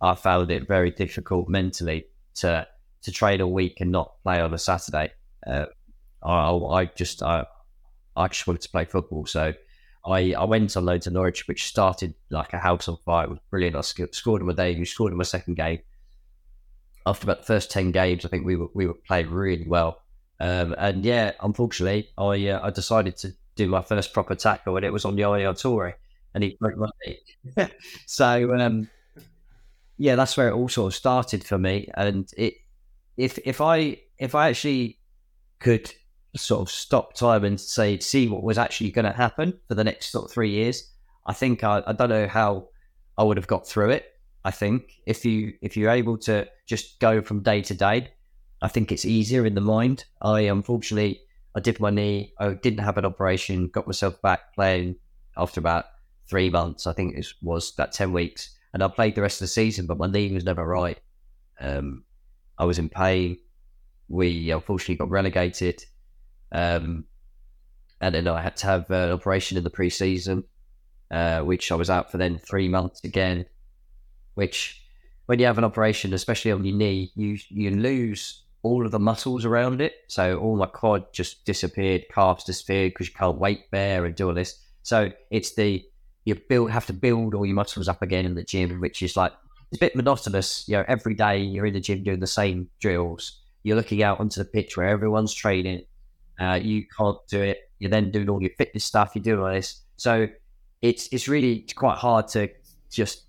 I found it very difficult mentally to train a week and not play on a Saturday. I just wanted to play football. So I went on loan to Norwich, which started like a house on fire. It was brilliant. I scored in my debut, scored in my second game. After about the first 10 games, I think we were playing really well. And yeah, unfortunately, I decided to do my first proper tackle, and it was on Yaya Toure, and he broke my leg. So yeah, that's where it all sort of started for me. And if I actually could sort of stop time and see what was actually going to happen for the next sort of 3 years, I think I don't know how I would have got through it. I think if you're able to just go from day to day, I think it's easier in the mind. Unfortunately, I did my knee. I didn't have an operation. Got myself back playing after about 3 months. I think it was about 10 weeks, and I played the rest of the season. But my knee was never right. I was in pain. We unfortunately got relegated, and then I had to have an operation in the pre-season, which I was out for then 3 months again. Which, when you have an operation, especially on your knee, you lose all of the muscles around it. So all my quad just disappeared, calves disappeared because you can't weight bear and do all this. So it's you have to build all your muscles up again in the gym, which is like it's a bit monotonous. You know, every day you're in the gym doing the same drills. You're looking out onto the pitch where everyone's training. You can't do it. You're then doing all your fitness stuff. You're doing all this. So it's really quite hard to just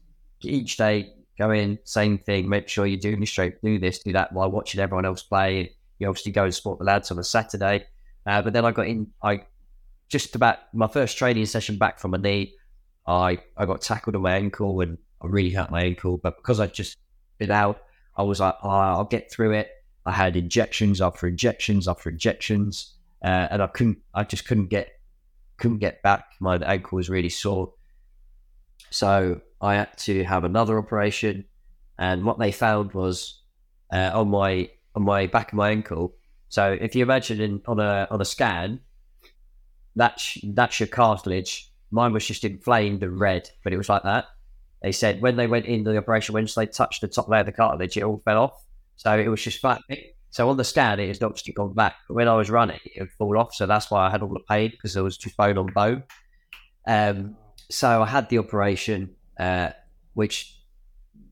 each day go in, same thing, make sure you're doing your strength, do this, do that, while watching everyone else play. You obviously go and support the lads on a Saturday. But then I got in, I just about my first training session back from my knee, I got tackled on my ankle and I really hurt my ankle. But because I'd just been out, I was like, I'll get through it. I had injections after injections after injections. And I just couldn't get back. My ankle was really sore. So I had to have another operation, and what they found was on my back of my ankle. So if you imagine on a scan, that's your cartilage. Mine was just inflamed and red, but it was like that. They said when they went into the operation, once they touched the top layer of the cartilage, it all fell off. So it was just flattening. So on the scan, it had obviously gone back. But when I was running, it would fall off. So that's why I had all the pain, because there was just bone on bone. So I had the operation, which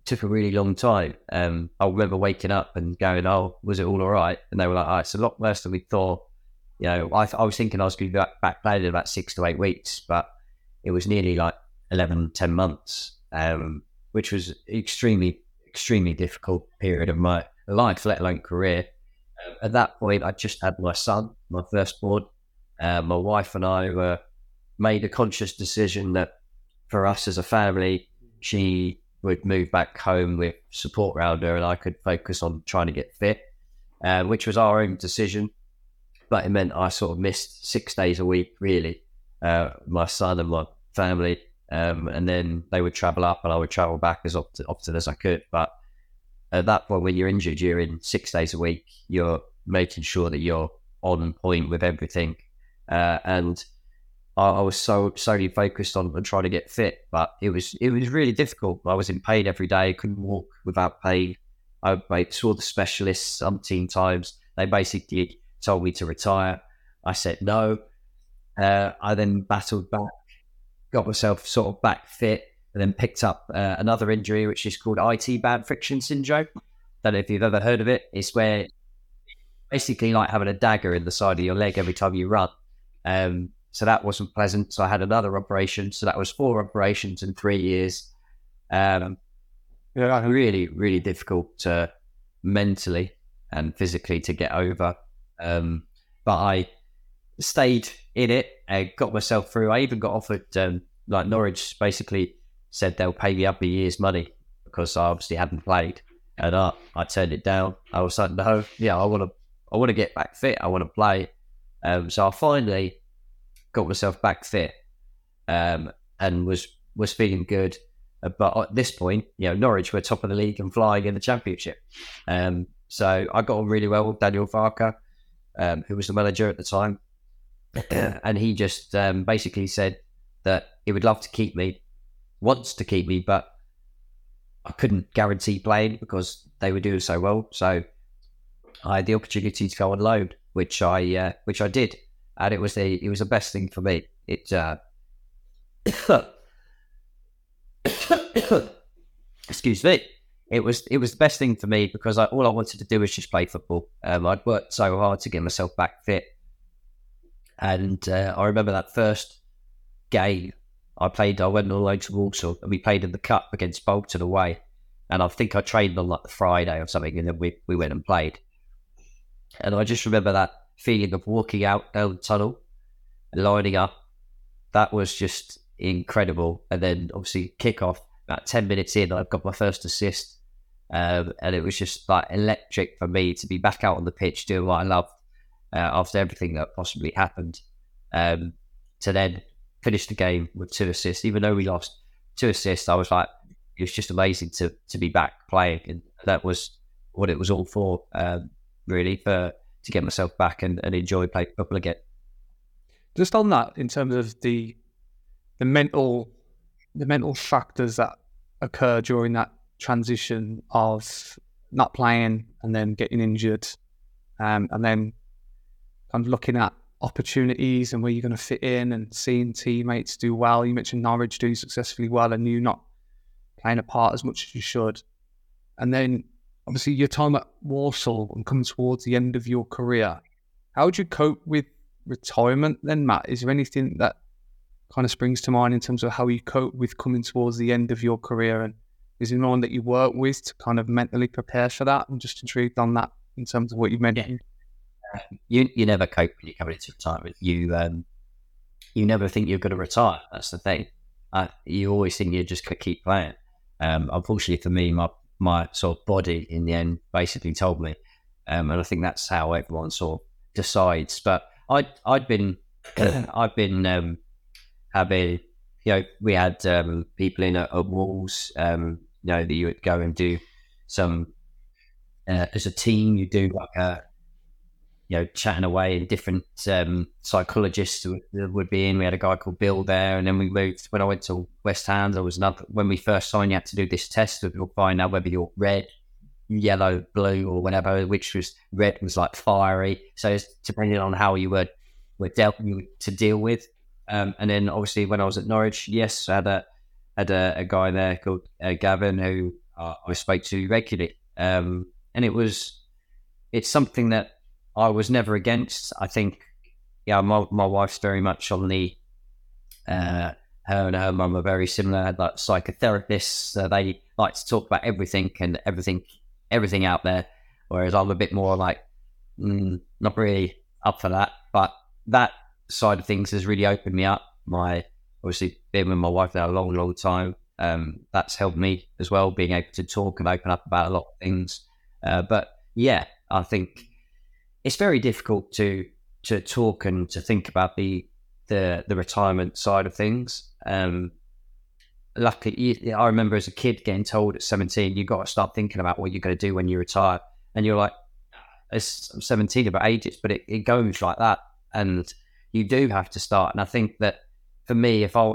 took a really long time. I remember waking up and going, "Oh, was it all right?" And they were like, "Oh, it's a lot worse than we thought." You know, I was thinking I was going to be back playing in about 6 to 8 weeks, but it was nearly like 11, 10 months, which was extremely, extremely difficult period of my life, let alone career. At that point, I just had my son, my firstborn. My wife and I made a conscious decision that for us as a family, she would move back home with support around her, and I could focus on trying to get fit, which was our own decision. But it meant I sort of missed 6 days a week, really, my son and my family. And then they would travel up and I would travel back as often as I could. But at that point, when you're injured, you're in 6 days a week, you're making sure that you're on point with everything. And I was solely focused on trying to get fit, but it was really difficult. I was in pain every day. I couldn't walk without pain. I saw the specialists umpteen times. They basically told me to retire. I said no. I then battled back, got myself sort of back fit, and then picked up another injury, which is called IT band friction syndrome. Don't know if you've ever heard of it. It's where it's basically like having a dagger in the side of your leg every time you run. So that wasn't pleasant. So I had another operation. So that was 4 operations in 3 years. Really, really difficult mentally and physically to get over. But I stayed in it and got myself through. I even got offered, like Norwich basically said they'll pay me up a year's money because I obviously hadn't played. And I turned it down. I was like, no, yeah, I want to get back fit. I want to play. So I finally got myself back fit, and was feeling good. But at this point, you know, Norwich were top of the league and flying in the Championship. So I got on really well with Daniel Farker, who was the manager at the time. And he just basically said that he would love to keep me, wants to keep me, but I couldn't guarantee playing because they were doing so well. So I had the opportunity to go on loan, which I did, and it was the best thing for me. Excuse me. It was the best thing for me because all I wanted to do was just play football. I'd worked so hard to get myself back fit, and I remember that first game I played. I went on loan to Walsall, and we played in the cup against Bolton away. And I think I trained on like the Friday or something, and then we went and played. And I just remember that feeling of walking out down the tunnel, lining up. That was just incredible. And then obviously kick off. About 10 minutes in, I've got my first assist. And it was just like electric for me to be back out on the pitch doing what I loved after everything that possibly happened. To then finish the game with 2 assists. Even though we lost 2 assists, I was like, it was just amazing to be back playing. And that was what it was all for, really, to get myself back and enjoy playing football again. Just on that, in terms of the mental factors that occur during that transition of not playing and then getting injured, and then kind of looking at opportunities and where you're going to fit in and seeing teammates do well. You mentioned Norwich doing successfully well and you not playing a part as much as you should. And then obviously your time at Walsall and coming towards the end of your career. How would you cope with retirement then, Matt? Is there anything that kind of springs to mind in terms of how you cope with coming towards the end of your career, and is there anyone that you work with to kind of mentally prepare for that? I'm just intrigued on that in terms of what you mentioned. Yeah. You never cope when you're coming into retirement. You never think you're going to retire. That's the thing. You always think you're just going to keep playing. Unfortunately for me, my sort of body in the end basically told me, and I think that's how everyone sort of decides. But I'd been. We had people in at Wolves, that you would go and do some, as a team, you do like chatting away, and different psychologists would be in. We had a guy called Bill there, and then we moved, when I went to West Ham, there was another, when we first signed, you had to do this test, you'll find out whether you're red, yellow, blue, or whatever, which was, red was like fiery. So it's depending on how you were dealt to deal with. And then obviously when I was at Norwich, yes, I had a guy there called Gavin who I spoke to regularly, and it's something that I was never against. I think, yeah, my wife's very much on the her and her mum are very similar. I had like psychotherapists, they like to talk about everything and everything out there, whereas I'm a bit more like not really up for that, but that side of things has really opened me up. Obviously being with my wife now a long time, that's helped me as well, being able to talk and open up about a lot of things, but yeah, I think it's very difficult to talk and to think about the retirement side of things. Luckily, I remember as a kid getting told at 17 you've got to start thinking about what you're going to do when you retire, and you're like, it's 17 about ages, but it goes like that, and you do have to start. And I think that for me, if I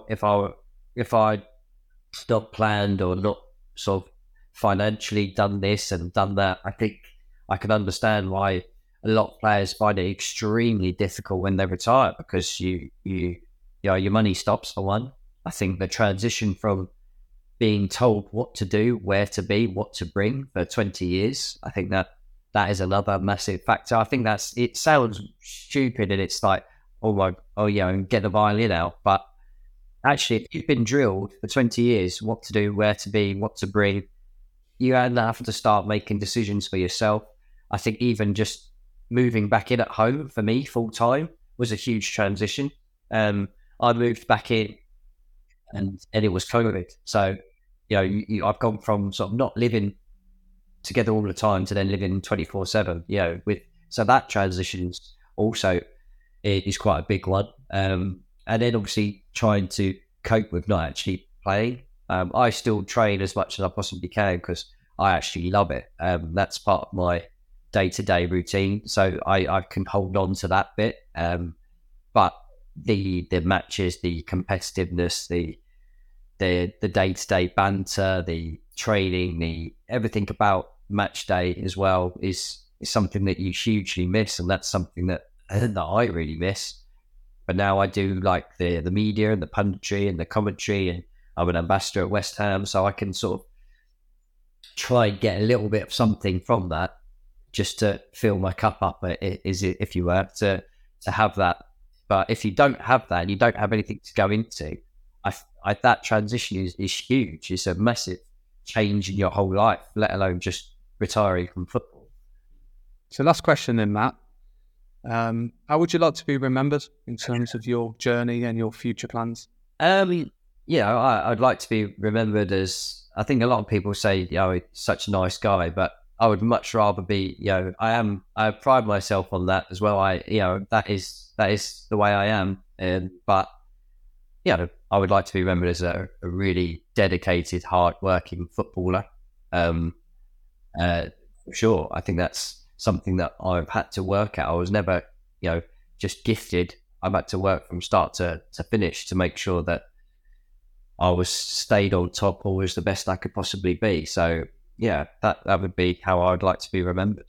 stopped planned or not sort of financially done this and done that, I think I can understand why a lot of players find it extremely difficult when they retire, because you know, your money stops for one. I think the transition from being told what to do, where to be, what to bring for 20 years, I think that is another massive factor. I think it sounds stupid, and it's like, and get the violin out. But actually, if you've been drilled for 20 years, what to do, where to be, what to bring, you have to start making decisions for yourself. I think even just moving back in at home for me full time was a huge transition. I moved back in and it was COVID. So, I've gone from sort of not living together all the time to then living 24/7, so that transition's also, it is quite a big one. And then obviously trying to cope with not actually playing. I still train as much as I possibly can because I actually love it. That's part of my day-to-day routine. So I can hold on to that bit. But the matches, the competitiveness, the the day-to-day banter, the training, the everything about match day as well is something that you hugely miss, and that's something that I really miss. But now I do like the media and the punditry and the commentary, and I'm an ambassador at West Ham, so I can sort of try and get a little bit of something from that just to fill my cup up, if you were, to have that. But if you don't have that and you don't have anything to go into, that transition is huge. It's a massive change in your whole life, let alone just retiring from football. So last question then, Matt. How would you like to be remembered in terms of your journey and your future plans? I'd like to be remembered as, I think a lot of people say, such a nice guy, but I would much rather be, I pride myself on that as well. That is the way I am. But I would like to be remembered as a really dedicated, hard-working footballer. Sure. I think that's something that I've had to work at. I was never, just gifted. I've had to work from start to finish to make sure that I was stayed on top, always the best I could possibly be. So, that would be how I would like to be remembered.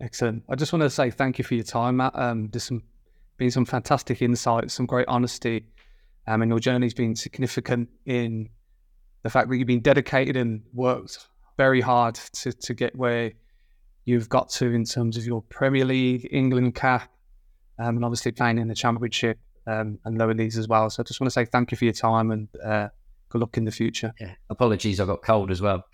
Excellent. I just want to say thank you for your time, Matt. There's been some fantastic insights, some great honesty. And your journey's been significant in the fact that you've been dedicated and worked very hard to get where you've got to in terms of your Premier League, England cap, and obviously playing in the Championship and lower leagues as well. So I just want to say thank you for your time and good luck in the future. Yeah. Apologies, I got cold as well.